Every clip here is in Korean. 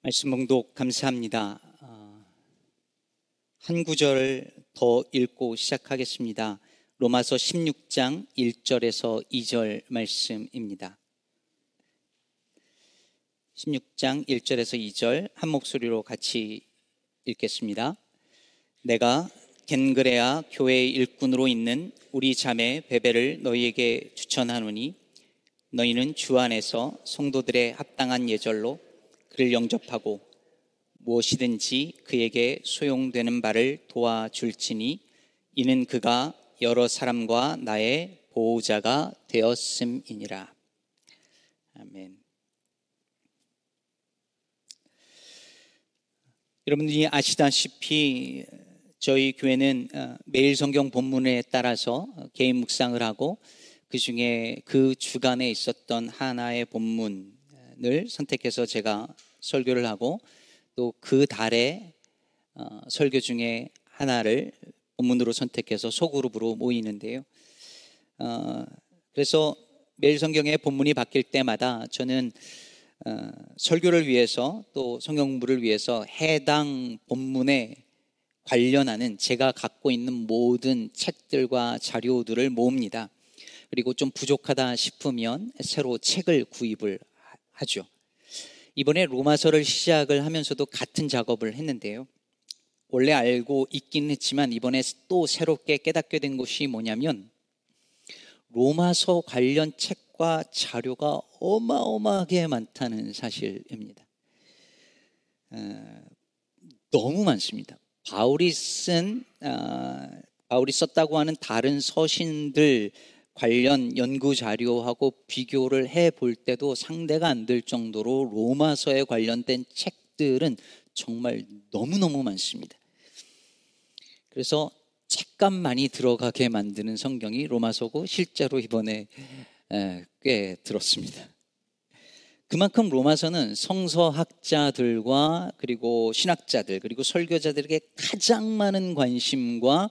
말씀 봉독 감사합니다. 한 구절 더 읽고 시작하겠습니다. 로마서 16장 1절에서 2절 말씀입니다. 16장 1절에서 2절 한 목소리로 같이 읽겠습니다. 내가 겐그레아 교회의 일꾼으로 있는 우리 자매 베베를 너희에게 추천하노니 너희는 주 안에서 성도들의 합당한 예절로 그를 영접하고 무엇이든지 그에게 소용되는 바를 도와줄지니 이는 그가 여러 사람과 나의 보호자가 되었음이니라. 아멘. 여러분들이 아시다시피 저희 교회는 매일 성경 본문에 따라서 개인 묵상을 하고 그 중에 그 주간에 있었던 하나의 본문을 선택해서 제가 설교를 하고 또 그 달의 설교 중에 하나를 본문으로 선택해서 소그룹으로 모이는데요. 그래서 매일 성경의 본문이 바뀔 때마다 저는 설교를 위해서 또 성경 공부를 위해서 해당 본문에 관련하는 제가 갖고 있는 모든 책들과 자료들을 모읍니다. 그리고 좀 부족하다 싶으면 새로 책을 구입을 하죠. 이번에 로마서를 시작을 하면서도 같은 작업을 했는데요. 원래 알고 있긴 했지만 이번에 또 새롭게 깨닫게 된 것이 뭐냐면 로마서 관련 책과 자료가 어마어마하게 많다는 사실입니다. 너무 많습니다. 바울이 썼다고 하는 다른 서신들 관련 연구 자료하고 비교를 해볼 때도 상대가 안 될 정도로 로마서에 관련된 책들은 정말 너무너무 많습니다. 그래서 책값만이 들어가게 만드는 성경이 로마서고 실제로 이번에 꽤 들었습니다. 그만큼 로마서는 성서학자들과 그리고 신학자들 그리고 설교자들에게 가장 많은 관심과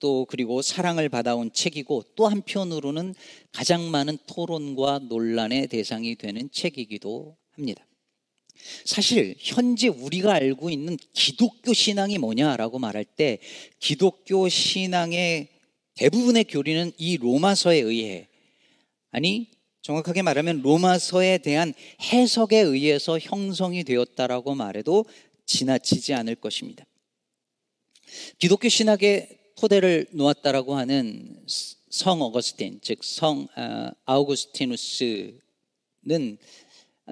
또 그리고 사랑을 받아온 책이고 또 한편으로는 가장 많은 토론과 논란의 대상이 되는 책이기도 합니다. 사실 현재 우리가 알고 있는 기독교 신앙이 뭐냐라고 말할 때 기독교 신앙의 대부분의 교리는 이 로마서에 의해 아니 정확하게 말하면 로마서에 대한 해석에 의해서 형성이 되었다라고 말해도 지나치지 않을 것입니다. 기독교 신학의 토대를 놓았다라고 하는 성 어거스틴, 즉 성 아우구스티누스는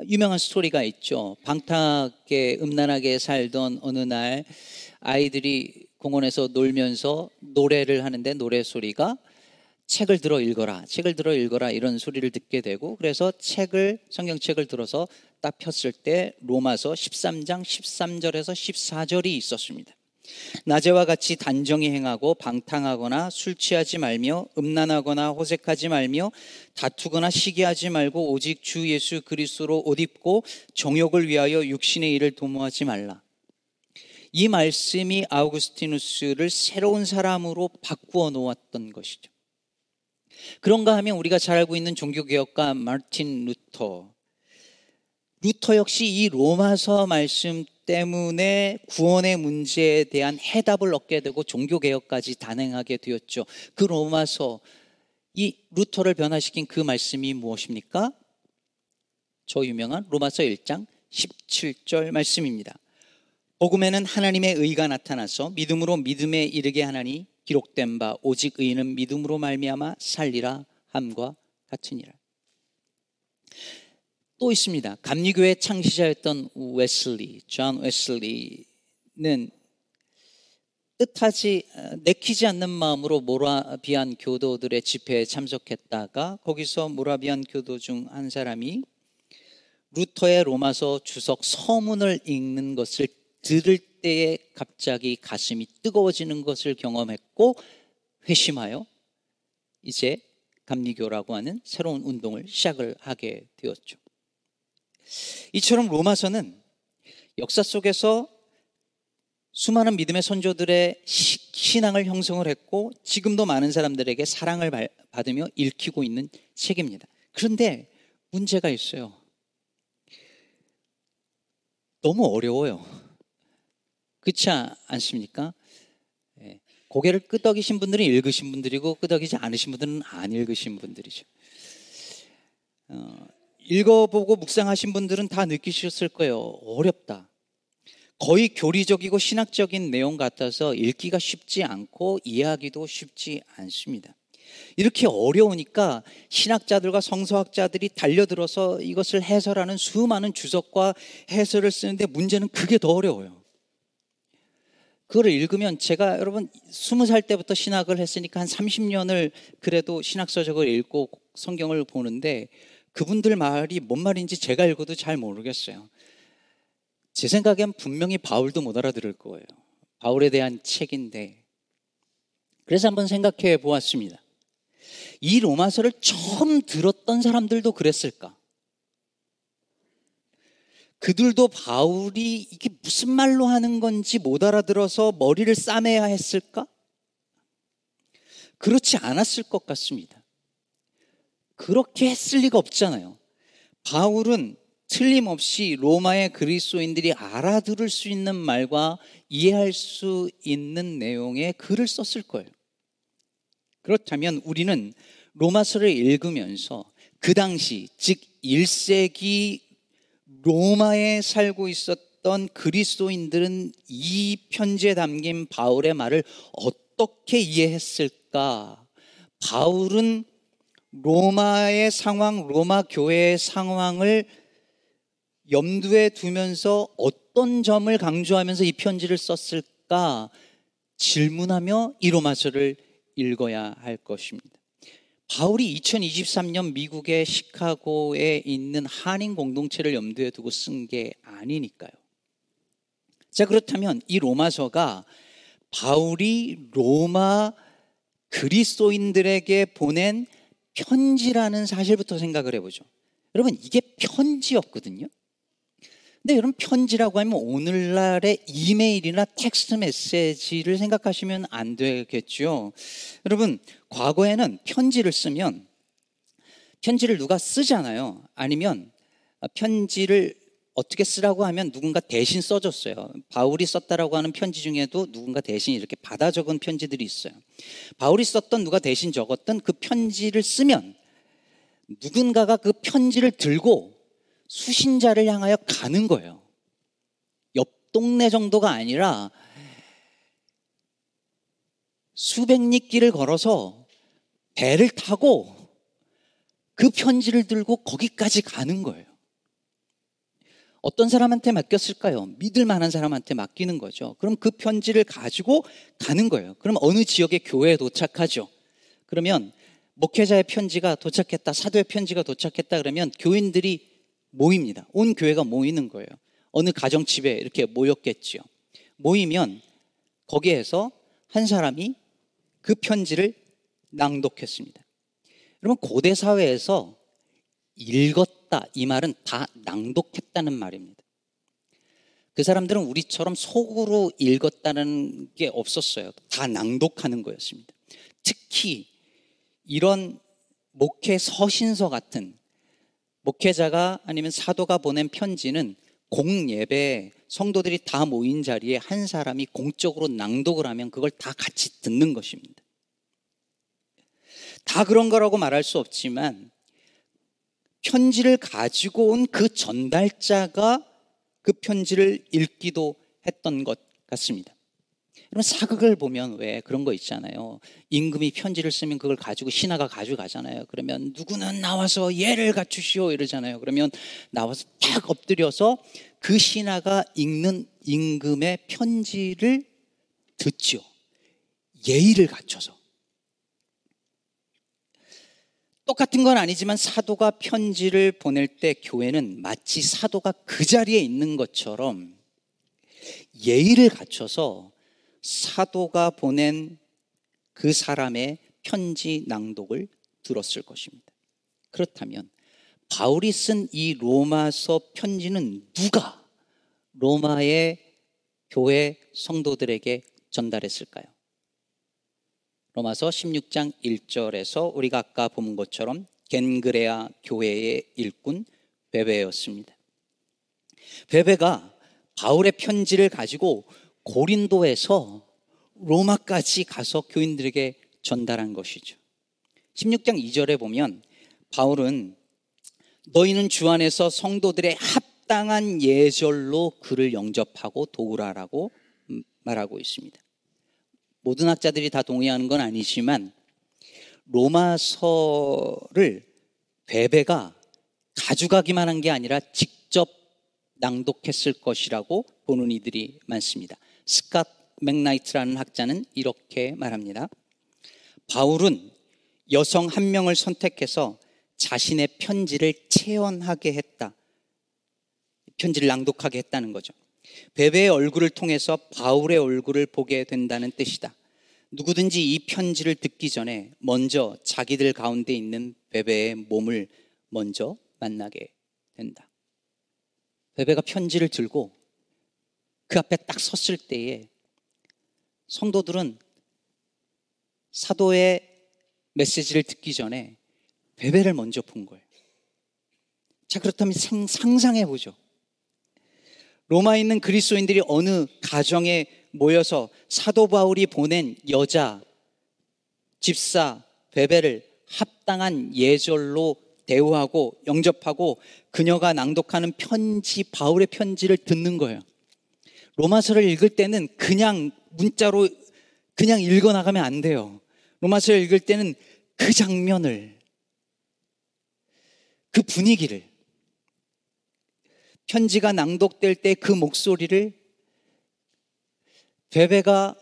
유명한 스토리가 있죠. 방탕하게 음란하게 살던 어느 날 아이들이 공원에서 놀면서 노래를 하는데 노래소리가 책을 들어 읽어라, 책을 들어 읽어라 이런 소리를 듣게 되고 그래서 성경책을 들어서 딱 폈을 때 로마서 13장 13절에서 14절이 있었습니다. 낮에와 같이 단정히 행하고 방탕하거나 술 취하지 말며 음란하거나 호색하지 말며 다투거나 시기하지 말고 오직 주 예수 그리스도로 옷 입고 정욕을 위하여 육신의 일을 도모하지 말라. 이 말씀이 아우구스티누스를 새로운 사람으로 바꾸어 놓았던 것이죠. 그런가 하면 우리가 잘 알고 있는 종교개혁가 마틴 루터 역시 이 로마서 말씀 때문에 구원의 문제에 대한 해답을 얻게 되고 종교개혁까지 단행하게 되었죠. 그 로마서, 이 루터를 변화시킨 그 말씀이 무엇입니까? 저 유명한 로마서 1장 17절 말씀입니다. 복음에는 하나님의 의가 나타나서 믿음으로 믿음에 이르게 하나니 기록된 바 오직 의인은 믿음으로 말미암아 살리라 함과 같으니라. 또 있습니다. 감리교의 창시자였던 존 웨슬리는 내키지 않는 마음으로 모라비안 교도들의 집회에 참석했다가 거기서 모라비안 교도 중 한 사람이 루터의 로마서 주석 서문을 읽는 것을 들을 때에 갑자기 가슴이 뜨거워지는 것을 경험했고 회심하여 이제 감리교라고 하는 새로운 운동을 시작을 하게 되었죠. 이처럼 로마서는 역사 속에서 수많은 믿음의 선조들의 신앙을 형성을 했고 지금도 많은 사람들에게 사랑을 받으며 읽히고 있는 책입니다. 그런데 문제가 있어요. 너무 어려워요. 그렇지 않습니까? 고개를 끄덕이신 분들은 읽으신 분들이고 끄덕이지 않으신 분들은 안 읽으신 분들이죠. 읽어보고 묵상하신 분들은 다 느끼셨을 거예요. 어렵다. 거의 교리적이고 신학적인 내용 같아서 읽기가 쉽지 않고 이해하기도 쉽지 않습니다. 이렇게 어려우니까 신학자들과 성서학자들이 달려들어서 이것을 해설하는 수많은 주석과 해설을 쓰는데 문제는 그게 더 어려워요. 그걸 읽으면, 제가 여러분 20살 때부터 신학을 했으니까 한 30년을 그래도 신학서적을 읽고 성경을 보는데 그분들 말이 뭔 말인지 제가 읽어도 잘 모르겠어요. 제 생각엔 분명히 바울도 못 알아들을 거예요. 바울에 대한 책인데. 그래서 한번 생각해 보았습니다. 이 로마서를 처음 들었던 사람들도 그랬을까? 그들도 바울이 이게 무슨 말로 하는 건지 못 알아들어서 머리를 싸매야 했을까? 그렇지 않았을 것 같습니다. 그렇게 했을 리가 없잖아요. 바울은 틀림없이 로마의 그리스도인들이 알아들을 수 있는 말과 이해할 수 있는 내용의 글을 썼을 거예요. 그렇다면 우리는 로마서를 읽으면서 그 당시, 즉 1세기 로마에 살고 있었던 그리스도인들은 이 편지에 담긴 바울의 말을 어떻게 이해했을까? 바울은 로마의 상황, 로마 교회의 상황을 염두에 두면서 어떤 점을 강조하면서 이 편지를 썼을까 질문하며 이 로마서를 읽어야 할 것입니다. 바울이 2023년 미국의 시카고에 있는 한인 공동체를 염두에 두고 쓴 게 아니니까요. 자, 그렇다면 이 로마서가 바울이 로마 그리스도인들에게 보낸 편지라는 사실부터 생각을 해보죠. 여러분, 이게 편지였거든요. 근데 여러분, 편지라고 하면 오늘날의 이메일이나 텍스트 메시지를 생각하시면 안 되겠죠. 여러분, 과거에는 편지를 쓰면 편지를 누가 쓰잖아요. 아니면 편지를 어떻게 쓰라고 하면 누군가 대신 써줬어요. 바울이 썼다라고 하는 편지 중에도 누군가 대신 이렇게 받아 적은 편지들이 있어요. 바울이 썼던 누가 대신 적었던 그 편지를 쓰면 누군가가 그 편지를 들고 수신자를 향하여 가는 거예요. 옆 동네 정도가 아니라 수백 리 길을 걸어서 배를 타고 그 편지를 들고 거기까지 가는 거예요. 어떤 사람한테 맡겼을까요? 믿을 만한 사람한테 맡기는 거죠. 그럼 그 편지를 가지고 가는 거예요. 그럼 어느 지역의 교회에 도착하죠. 그러면 목회자의 편지가 도착했다, 사도의 편지가 도착했다 그러면 교인들이 모입니다. 온 교회가 모이는 거예요. 어느 가정집에 이렇게 모였겠죠. 모이면 거기에서 한 사람이 그 편지를 낭독했습니다. 여러분, 고대 사회에서 읽었다 이 말은 다 낭독했다는 말입니다. 그 사람들은 우리처럼 속으로 읽었다는 게 없었어요. 다 낭독하는 거였습니다. 특히 이런 목회 서신서 같은, 목회자가 아니면 사도가 보낸 편지는 공예배, 성도들이 다 모인 자리에 한 사람이 공적으로 낭독을 하면 그걸 다 같이 듣는 것입니다. 다 그런 거라고 말할 수 없지만 편지를 가지고 온 그 전달자가 그 편지를 읽기도 했던 것 같습니다. 그럼 사극을 보면 왜 그런 거 있잖아요. 임금이 편지를 쓰면 그걸 가지고 신하가 가져가잖아요. 그러면 누구는 나와서 예를 갖추시오 이러잖아요. 그러면 나와서 딱 엎드려서 그 신하가 읽는 임금의 편지를 듣죠. 예의를 갖춰서. 똑같은 건 아니지만 사도가 편지를 보낼 때 교회는 마치 사도가 그 자리에 있는 것처럼 예의를 갖춰서 사도가 보낸 그 사람의 편지 낭독을 들었을 것입니다. 그렇다면 바울이 쓴 이 로마서 편지는 누가 로마의 교회 성도들에게 전달했을까요? 로마서 16장 1절에서 우리가 아까 본 것처럼 겐그레아 교회의 일꾼 베베였습니다. 베베가 바울의 편지를 가지고 고린도에서 로마까지 가서 교인들에게 전달한 것이죠. 16장 2절에 보면 바울은 너희는 주 안에서 성도들의 합당한 예절로 그를 영접하고 도우라라고 말하고 있습니다. 모든 학자들이 다 동의하는 건 아니지만 로마서를 베베가 가져가기만 한 게 아니라 직접 낭독했을 것이라고 보는 이들이 많습니다. 스캇 맥나이트라는 학자는 이렇게 말합니다. 바울은 여성 한 명을 선택해서 자신의 편지를 체언하게 했다. 편지를 낭독하게 했다는 거죠. 베베의 얼굴을 통해서 바울의 얼굴을 보게 된다는 뜻이다. 누구든지 이 편지를 듣기 전에 먼저 자기들 가운데 있는 베베의 몸을 먼저 만나게 된다. 베베가 편지를 들고 그 앞에 딱 섰을 때에 성도들은 사도의 메시지를 듣기 전에 베베를 먼저 본 거예요. 자, 그렇다면 상상해 보죠. 로마에 있는 그리스도인들이 어느 가정에 모여서 사도 바울이 보낸 여자 집사 베베를 합당한 예절로 대우하고 영접하고 그녀가 낭독하는 편지, 바울의 편지를 듣는 거예요. 로마서를 읽을 때는 그냥 문자로 그냥 읽어 나가면 안 돼요. 로마서를 읽을 때는 그 장면을, 그 분위기를, 편지가 낭독될 때 그 목소리를, 베베가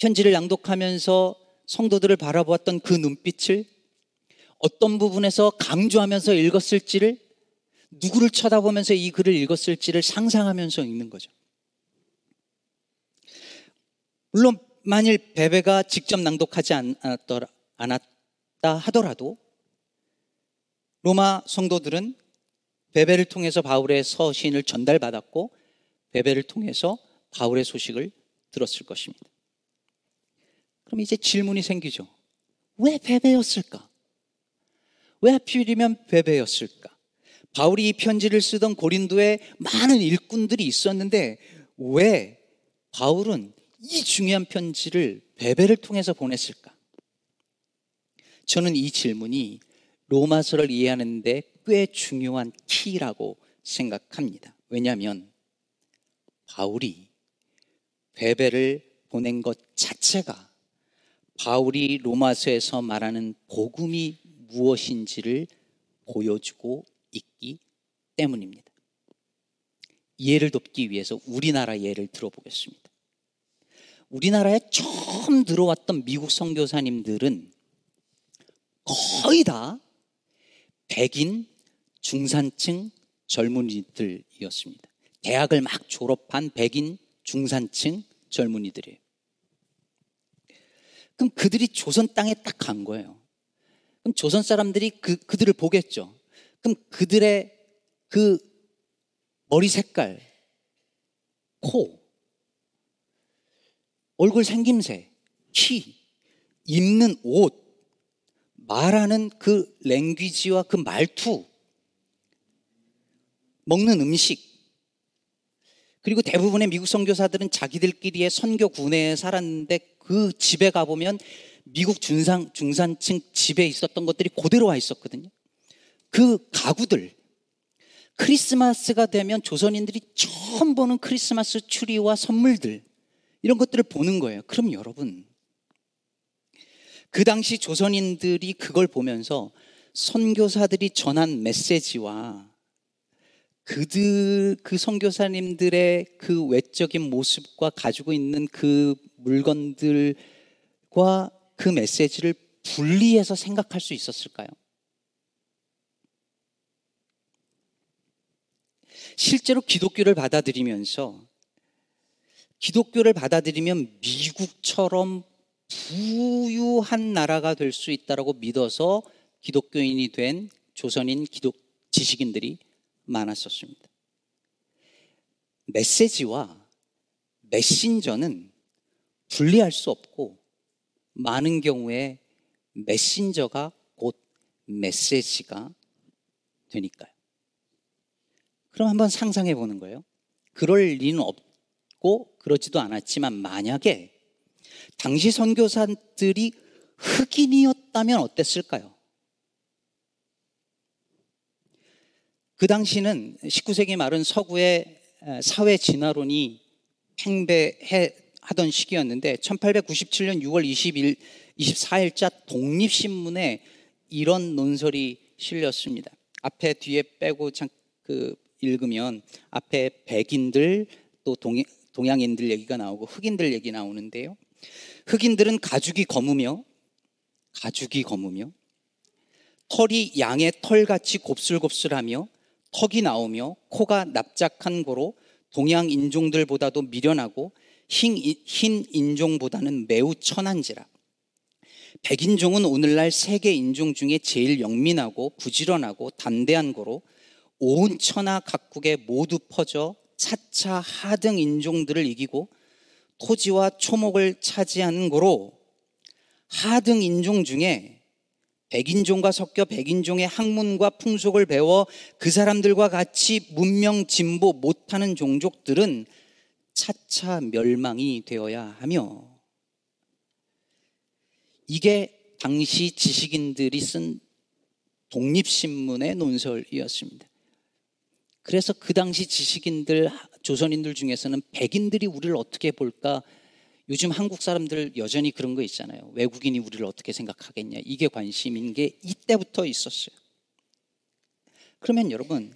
편지를 낭독하면서 성도들을 바라보았던 그 눈빛을, 어떤 부분에서 강조하면서 읽었을지를, 누구를 쳐다보면서 이 글을 읽었을지를 상상하면서 읽는 거죠. 물론 만일 베베가 직접 낭독하지 않았다 하더라도 로마 성도들은 베베를 통해서 바울의 서신을 전달받았고 베베를 통해서 바울의 소식을 들었을 것입니다. 그럼 이제 질문이 생기죠. 왜 베베였을까? 왜 하필이면 베베였을까? 바울이 이 편지를 쓰던 고린도에 많은 일꾼들이 있었는데 왜 바울은 이 중요한 편지를 베베를 통해서 보냈을까? 저는 이 질문이 로마서를 이해하는 데 꽤 중요한 키라고 생각합니다. 왜냐하면 바울이 베베를 보낸 것 자체가 바울이 로마서에서 말하는 복음이 무엇인지를 보여주고 있기 때문입니다. 예를 돕기 위해서 우리나라 예를 들어보겠습니다. 우리나라에 처음 들어왔던 미국 선교사님들은 거의 다 백인, 중산층, 젊은이들이었습니다. 대학을 막 졸업한 백인, 중산층, 젊은이들이에요. 그럼 그들이 조선 땅에 딱 간 거예요. 그럼 조선 사람들이 그들을 보겠죠. 그럼 그들의 그 머리 색깔, 코, 얼굴 생김새, 키, 입는 옷, 말하는 그 랭귀지와 그 말투, 먹는 음식, 그리고 대부분의 미국 선교사들은 자기들끼리의 선교 구내에 살았는데 그 집에 가보면 미국 중산층 집에 있었던 것들이 그대로 와 있었거든요. 그 가구들, 크리스마스가 되면 조선인들이 처음 보는 크리스마스 추리와 선물들, 이런 것들을 보는 거예요. 그럼 여러분, 그 당시 조선인들이 그걸 보면서 선교사들이 전한 메시지와 그 선교사님들의 그 외적인 모습과 가지고 있는 그 물건들과 그 메시지를 분리해서 생각할 수 있었을까요? 실제로 기독교를 받아들이면 미국처럼 부유한 나라가 될 수 있다고 믿어서 기독교인이 된 조선인 지식인들이 많았었습니다. 메시지와 메신저는 분리할 수 없고 많은 경우에 메신저가 곧 메시지가 되니까요. 그럼 한번 상상해 보는 거예요. 그럴 리는 없고 그러지도 않았지만 만약에 당시 선교사들이 흑인이었다면 어땠을까요? 그 당시는 19세기 말은 서구의 사회 진화론이 팽배하던 시기였는데 1897년 6월 24일자 독립신문에 이런 논설이 실렸습니다. 앞에 뒤에 빼고 읽으면 앞에 백인들 또 동양인들 얘기가 나오고 흑인들 얘기 나오는데요. 흑인들은 가죽이 검으며 털이 양의 털같이 곱슬곱슬하며 턱이 나오며 코가 납작한 고로 동양 인종들보다도 미련하고 흰 인종보다는 매우 천한지라. 백인종은 오늘날 세계 인종 중에 제일 영민하고 부지런하고 담대한 고로 온 천하 각국에 모두 퍼져 차차 하등 인종들을 이기고 토지와 초목을 차지하는 고로 하등 인종 중에 백인종과 섞여 백인종의 학문과 풍속을 배워 그 사람들과 같이 문명 진보 못하는 종족들은 차차 멸망이 되어야 하며, 이게 당시 지식인들이 쓴 독립신문의 논설이었습니다. 그래서 그 당시 지식인들, 조선인들 중에서는 백인들이 우리를 어떻게 볼까, 요즘 한국 사람들 여전히 그런 거 있잖아요. 외국인이 우리를 어떻게 생각하겠냐. 이게 관심인 게 이때부터 있었어요. 그러면 여러분,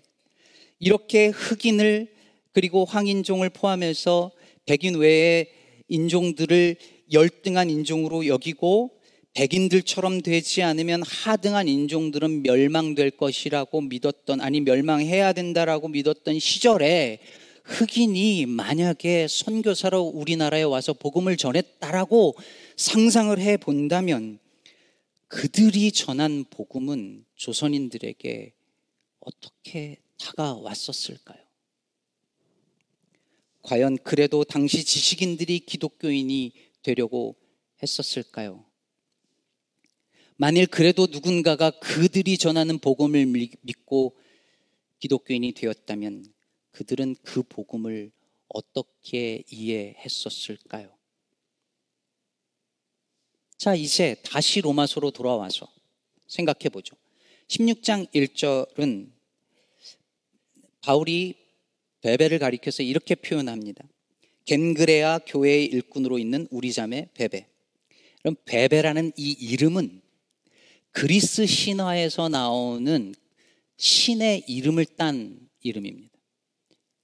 이렇게 흑인을 그리고 황인종을 포함해서 백인 외의 인종들을 열등한 인종으로 여기고 백인들처럼 되지 않으면 하등한 인종들은 멸망될 것이라고 믿었던, 아니 멸망해야 된다라고 믿었던 시절에 흑인이 만약에 선교사로 우리나라에 와서 복음을 전했다라고 상상을 해본다면 그들이 전한 복음은 조선인들에게 어떻게 다가왔었을까요? 과연 그래도 당시 지식인들이 기독교인이 되려고 했었을까요? 만일 그래도 누군가가 그들이 전하는 복음을 믿고 기독교인이 되었다면 그들은 그 복음을 어떻게 이해했었을까요? 자, 이제 다시 로마서로 돌아와서 생각해보죠. 16장 1절은 바울이 베베를 가리켜서 이렇게 표현합니다. 겐그레아 교회의 일꾼으로 있는 우리 자매 베베. 그럼 베베라는 이 이름은 그리스 신화에서 나오는 신의 이름을 딴 이름입니다.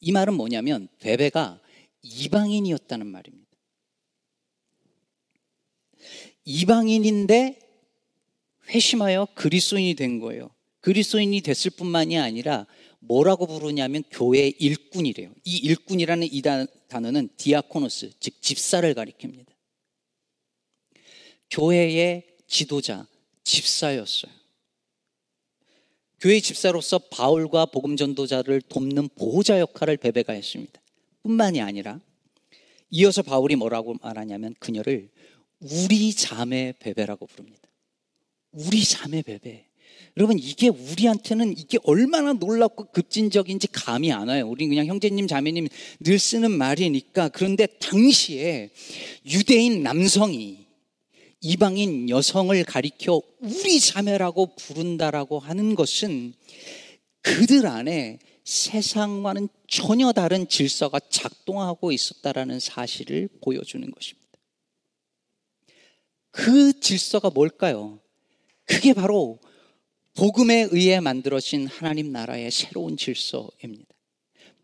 이 말은 뭐냐면 베베가 이방인이었다는 말입니다. 이방인인데 회심하여 그리스도인이 된 거예요. 그리스도인이 됐을 뿐만이 아니라 뭐라고 부르냐면 교회의 일꾼이래요. 이 일꾼이라는 이 단어는 디아코노스, 즉 집사를 가리킵니다. 교회의 지도자, 집사였어요. 교회 집사로서 바울과 복음 전도자를 돕는 보호자 역할을 베베가 했습니다. 뿐만이 아니라 이어서 바울이 뭐라고 말하냐면 그녀를 우리 자매 베베라고 부릅니다. 우리 자매 베베. 여러분, 이게 우리한테는 이게 얼마나 놀랍고 급진적인지 감이 안 와요. 우린 그냥 형제님 자매님 늘 쓰는 말이니까. 그런데 당시에 유대인 남성이 이방인 여성을 가리켜 우리 자매라고 부른다라고 하는 것은 그들 안에 세상과는 전혀 다른 질서가 작동하고 있었다라는 사실을 보여주는 것입니다. 그 질서가 뭘까요? 그게 바로 복음에 의해 만들어진 하나님 나라의 새로운 질서입니다.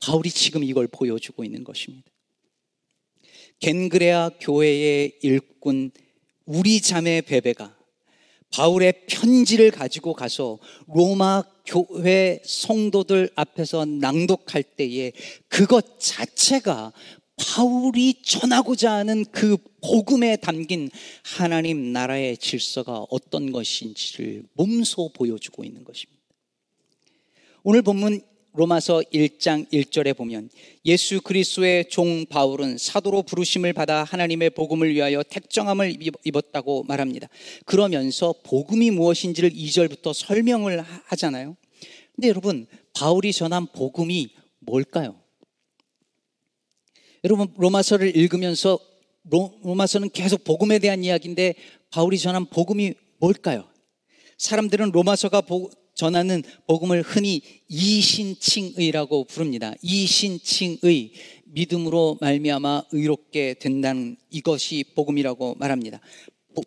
바울이 지금 이걸 보여주고 있는 것입니다. 겐그레아 교회의 일꾼 우리 자매 베베가 바울의 편지를 가지고 가서 로마 교회 성도들 앞에서 낭독할 때에 그것 자체가 바울이 전하고자 하는 그 복음에 담긴 하나님 나라의 질서가 어떤 것인지를 몸소 보여주고 있는 것입니다. 오늘 본문 로마서 1장 1절에 보면 예수 그리스도의 종 바울은 사도로 부르심을 받아 하나님의 복음을 위하여 택정함을 입었다고 말합니다. 그러면서 복음이 무엇인지를 2절부터 설명을 하잖아요. 근데 여러분, 바울이 전한 복음이 뭘까요? 여러분, 로마서를 읽으면서 로마서는 계속 복음에 대한 이야기인데 바울이 전한 복음이 뭘까요? 사람들은 로마서가 전하는 복음을 흔히 이신칭의라고 부릅니다. 이신칭의, 믿음으로 말미암아 의롭게 된다는, 이것이 복음이라고 말합니다.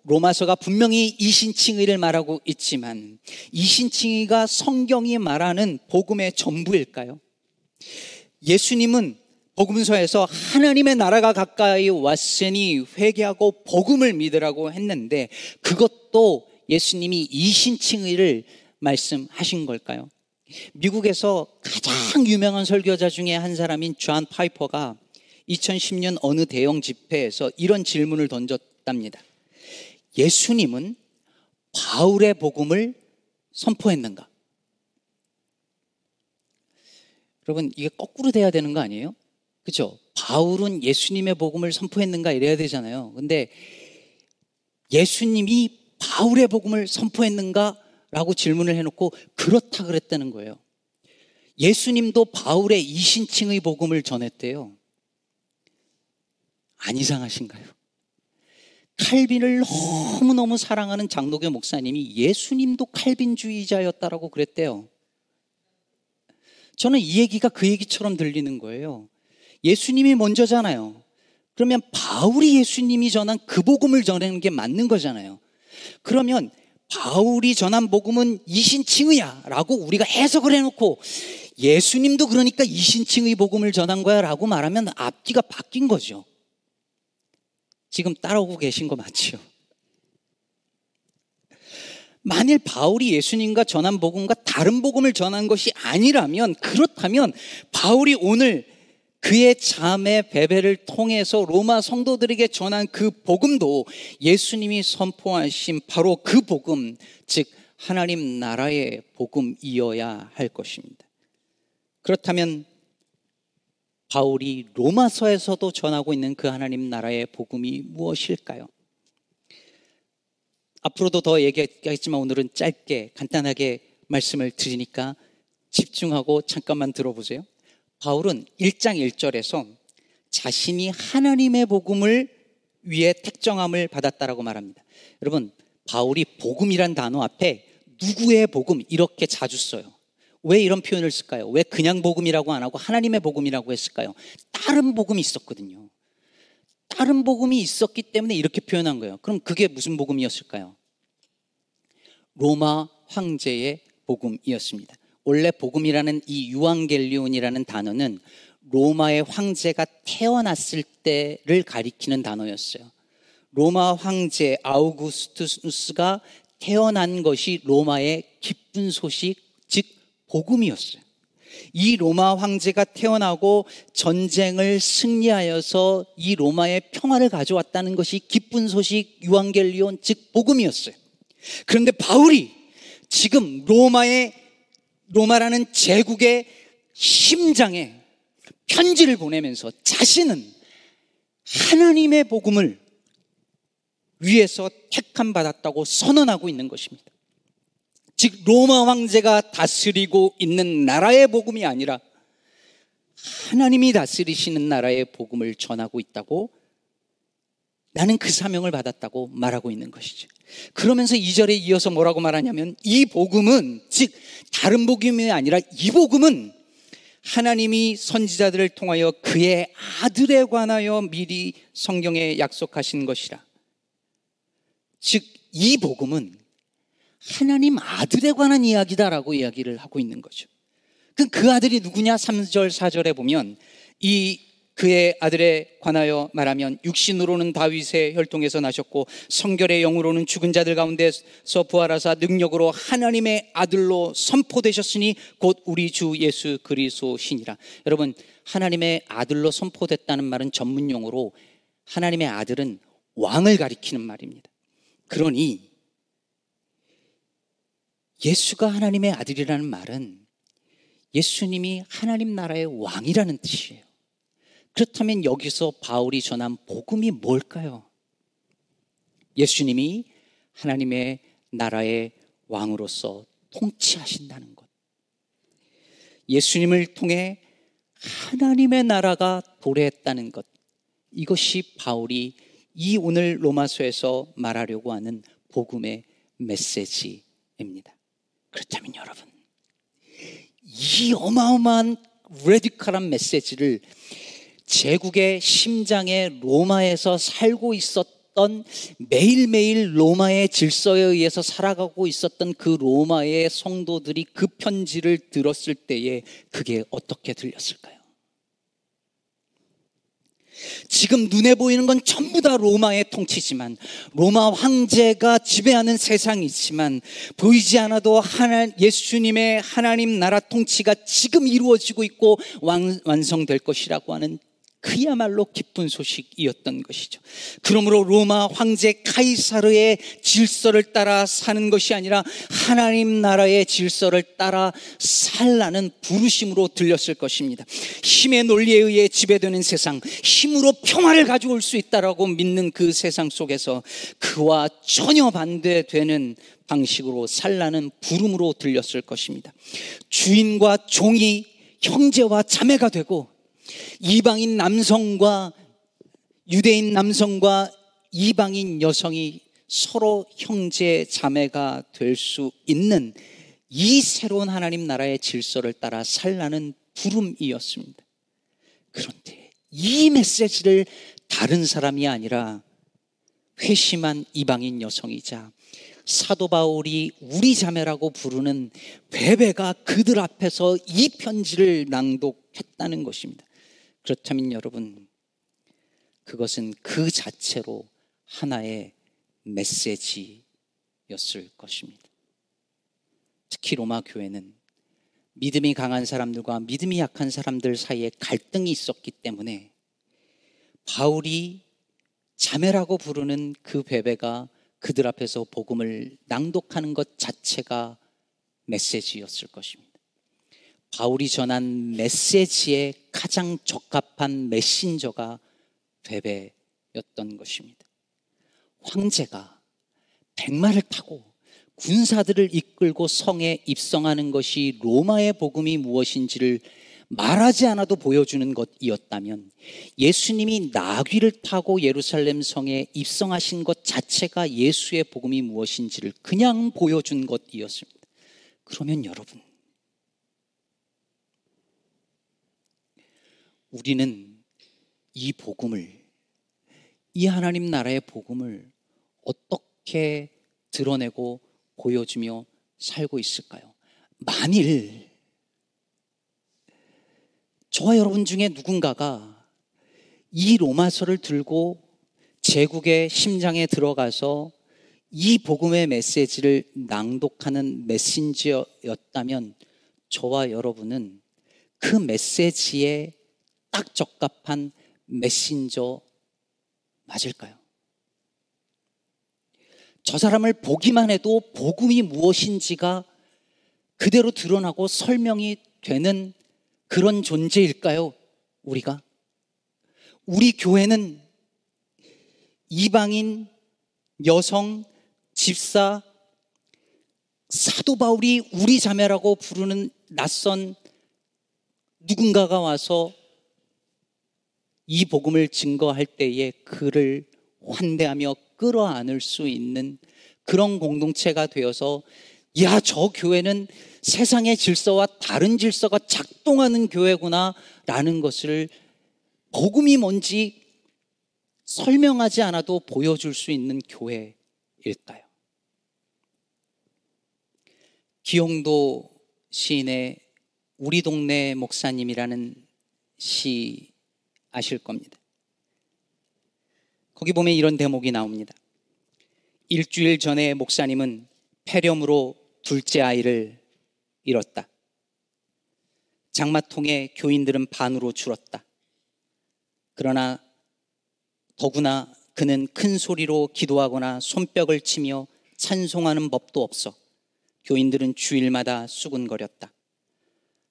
로마서가 분명히 이신칭의를 말하고 있지만 이신칭의가 성경이 말하는 복음의 전부일까요? 예수님은 복음서에서 하나님의 나라가 가까이 왔으니 회개하고 복음을 믿으라고 했는데 그것도 예수님이 이신칭의를 말씀하신 걸까요? 미국에서 가장 유명한 설교자 중에 한 사람인 존 파이퍼가 2010년 어느 대형 집회에서 이런 질문을 던졌답니다. 예수님은 바울의 복음을 선포했는가? 여러분, 이게 거꾸로 돼야 되는 거 아니에요? 그렇죠? 바울은 예수님의 복음을 선포했는가 이래야 되잖아요. 근데 예수님이 바울의 복음을 선포했는가? 라고 질문을 해놓고 그렇다 그랬다는 거예요. 예수님도 바울의 이신칭의 복음을 전했대요. 안 이상하신가요? 칼빈을 너무너무 사랑하는 장로교 목사님이 예수님도 칼빈주의자였다라고 그랬대요. 저는 이 얘기가 그 얘기처럼 들리는 거예요. 예수님이 먼저잖아요. 그러면 바울이 예수님이 전한 그 복음을 전하는 게 맞는 거잖아요. 그러면 바울이 전한 복음은 이신칭의야 라고 우리가 해석을 해놓고 예수님도 그러니까 이신칭의 복음을 전한 거야 라고 말하면 앞뒤가 바뀐 거죠. 지금 따라오고 계신 거 맞죠? 만일 바울이 예수님과 전한 복음과 다른 복음을 전한 것이 아니라면, 그렇다면 바울이 오늘 그의 자매 베베를 통해서 로마 성도들에게 전한 그 복음도 예수님이 선포하신 바로 그 복음, 즉 하나님 나라의 복음이어야 할 것입니다. 그렇다면 바울이 로마서에서도 전하고 있는 그 하나님 나라의 복음이 무엇일까요? 앞으로도 더 얘기하겠지만 오늘은 짧게 간단하게 말씀을 드리니까 집중하고 잠깐만 들어보세요. 바울은 1장 1절에서 자신이 하나님의 복음을 위해 택정함을 받았다라고 말합니다. 여러분, 바울이 복음이란 단어 앞에 누구의 복음 이렇게 자주 써요. 왜 이런 표현을 쓸까요? 왜 그냥 복음이라고 안 하고 하나님의 복음이라고 했을까요? 다른 복음이 있었거든요. 다른 복음이 있었기 때문에 이렇게 표현한 거예요. 그럼 그게 무슨 복음이었을까요? 로마 황제의 복음이었습니다. 원래 복음이라는 이 유앙겔리온이라는 단어는 로마의 황제가 태어났을 때를 가리키는 단어였어요. 로마 황제 아우구스티누스가 태어난 것이 로마의 기쁜 소식, 즉 복음이었어요. 이 로마 황제가 태어나고 전쟁을 승리하여서 이 로마의 평화를 가져왔다는 것이 기쁜 소식, 유앙겔리온, 즉 복음이었어요. 그런데 바울이 지금 로마라는 제국의 심장에 편지를 보내면서 자신은 하나님의 복음을 위해서 택함 받았다고 선언하고 있는 것입니다. 즉 로마 황제가 다스리고 있는 나라의 복음이 아니라 하나님이 다스리시는 나라의 복음을 전하고 있다고, 나는 그 사명을 받았다고 말하고 있는 것이죠. 그러면서 2절에 이어서 뭐라고 말하냐면, 이 복음은, 즉 다른 복음이 아니라 이 복음은 하나님이 선지자들을 통하여 그의 아들에 관하여 미리 성경에 약속하신 것이라. 즉 이 복음은 하나님 아들에 관한 이야기다라고 이야기를 하고 있는 거죠. 그 아들이 누구냐? 3절 4절에 보면 이 그의 아들에 관하여 말하면 육신으로는 다윗의 혈통에서 나셨고 성결의 영으로는 죽은 자들 가운데서 부활하사 능력으로 하나님의 아들로 선포되셨으니 곧 우리 주 예수 그리스도시니라. 여러분, 하나님의 아들로 선포됐다는 말은 전문용어로 하나님의 아들은 왕을 가리키는 말입니다. 그러니 예수가 하나님의 아들이라는 말은 예수님이 하나님 나라의 왕이라는 뜻이에요. 그렇다면 여기서 바울이 전한 복음이 뭘까요? 예수님이 하나님의 나라의 왕으로서 통치하신다는 것. 예수님을 통해 하나님의 나라가 도래했다는 것, 이것이 바울이 이 오늘 로마서에서 말하려고 하는 복음의 메시지입니다. 그렇다면 여러분, 이 어마어마한 레디컬한 메시지를 제국의 심장에 로마에서 살고 있었던, 매일매일 로마의 질서에 의해서 살아가고 있었던 그 로마의 성도들이 그 편지를 들었을 때에 그게 어떻게 들렸을까요? 지금 눈에 보이는 건 전부 다 로마의 통치지만, 로마 황제가 지배하는 세상이지만, 보이지 않아도 예수님의 하나님 나라 통치가 지금 이루어지고 있고 완성될 것이라고 하는 그야말로 기쁜 소식이었던 것이죠. 그러므로 로마 황제 카이사르의 질서를 따라 사는 것이 아니라 하나님 나라의 질서를 따라 살라는 부르심으로 들렸을 것입니다. 힘의 논리에 의해 지배되는 세상, 힘으로 평화를 가져올 수 있다라고 믿는 그 세상 속에서 그와 전혀 반대되는 방식으로 살라는 부름으로 들렸을 것입니다. 주인과 종이 형제와 자매가 되고, 이방인 남성과 유대인 남성과 이방인 여성이 서로 형제 자매가 될 수 있는 이 새로운 하나님 나라의 질서를 따라 살라는 부름이었습니다. 그런데 이 메시지를 다른 사람이 아니라 회심한 이방인 여성이자 사도 바울이 우리 자매라고 부르는 베베가 그들 앞에서 이 편지를 낭독했다는 것입니다. 그렇다면 여러분, 그것은 그 자체로 하나의 메시지였을 것입니다. 특히 로마 교회는 믿음이 강한 사람들과 믿음이 약한 사람들 사이에 갈등이 있었기 때문에 바울이 자매라고 부르는 그 베베가 그들 앞에서 복음을 낭독하는 것 자체가 메시지였을 것입니다. 바울이 전한 메시지에 가장 적합한 메신저가 베베였던 것입니다. 황제가 백마를 타고 군사들을 이끌고 성에 입성하는 것이 로마의 복음이 무엇인지를 말하지 않아도 보여주는 것이었다면, 예수님이 나귀를 타고 예루살렘 성에 입성하신 것 자체가 예수의 복음이 무엇인지를 그냥 보여준 것이었습니다. 그러면 여러분, 우리는 이 복음을, 이 하나님 나라의 복음을 어떻게 드러내고 보여주며 살고 있을까요? 만일 저와 여러분 중에 누군가가 이 로마서를 들고 제국의 심장에 들어가서 이 복음의 메시지를 낭독하는 메신저였다면 저와 여러분은 그 메시지에 딱 적합한 메신저 맞을까요? 저 사람을 보기만 해도 복음이 무엇인지가 그대로 드러나고 설명이 되는 그런 존재일까요? 우리가? 우리 교회는 이방인, 여성, 집사, 사도 바울이 우리 자매라고 부르는 낯선 누군가가 와서 이 복음을 증거할 때에 그를 환대하며 끌어안을 수 있는 그런 공동체가 되어서, 야, 저 교회는 세상의 질서와 다른 질서가 작동하는 교회구나 라는 것을 복음이 뭔지 설명하지 않아도 보여줄 수 있는 교회일까요? 기형도 시인의 우리 동네 목사님이라는 시 아실 겁니다. 거기 보면 이런 대목이 나옵니다. 일주일 전에 목사님은 폐렴으로 둘째 아이를 잃었다. 장마통에 교인들은 반으로 줄었다. 그러나 더구나 그는 큰 소리로 기도하거나 손뼉을 치며 찬송하는 법도 없어 교인들은 주일마다 수군거렸다.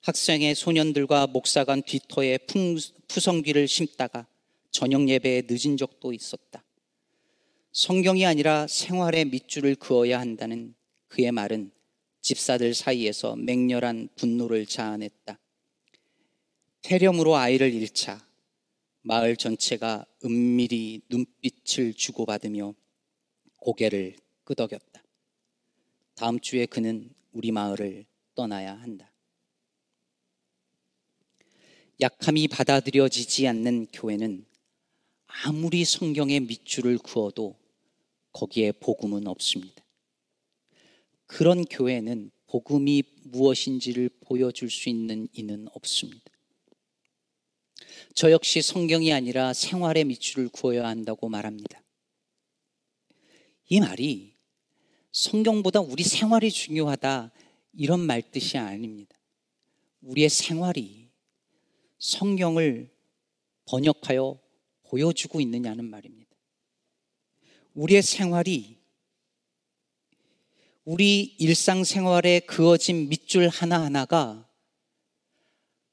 학생의 소년들과 목사간 뒤터에 푸성귀를 심다가 저녁 예배에 늦은 적도 있었다. 성경이 아니라 생활의 밑줄을 그어야 한다는 그의 말은 집사들 사이에서 맹렬한 분노를 자아냈다. 폐렴으로 아이를 잃자 마을 전체가 은밀히 눈빛을 주고받으며 고개를 끄덕였다. 다음 주에 그는 우리 마을을 떠나야 한다. 약함이 받아들여지지 않는 교회는 아무리 성경의 밑줄을 그어도 거기에 복음은 없습니다. 그런 교회는 복음이 무엇인지를 보여줄 수 있는 이는 없습니다. 저 역시 성경이 아니라 생활의 밑줄을 그어야 한다고 말합니다. 이 말이 성경보다 우리 생활이 중요하다 이런 말뜻이 아닙니다. 우리의 생활이 성경을 번역하여 보여주고 있느냐는 말입니다. 우리의 생활이 우리 일상생활에 그어진 밑줄 하나하나가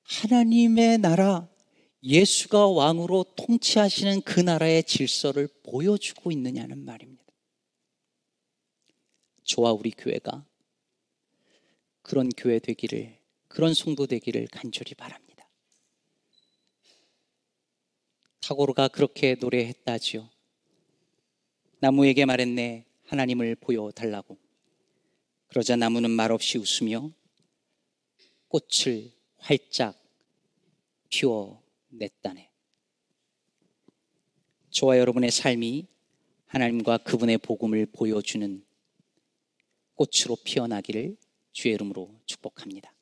하나님의 나라, 예수가 왕으로 통치하시는 그 나라의 질서를 보여주고 있느냐는 말입니다. 저와 우리 교회가 그런 교회 되기를, 그런 성도 되기를 간절히 바랍니다. 타고르가 그렇게 노래했다지요. 나무에게 말했네, 하나님을 보여달라고. 그러자 나무는 말없이 웃으며 꽃을 활짝 피워냈다네. 저와 여러분의 삶이 하나님과 그분의 복음을 보여주는 꽃으로 피어나기를 주의 이름으로 축복합니다.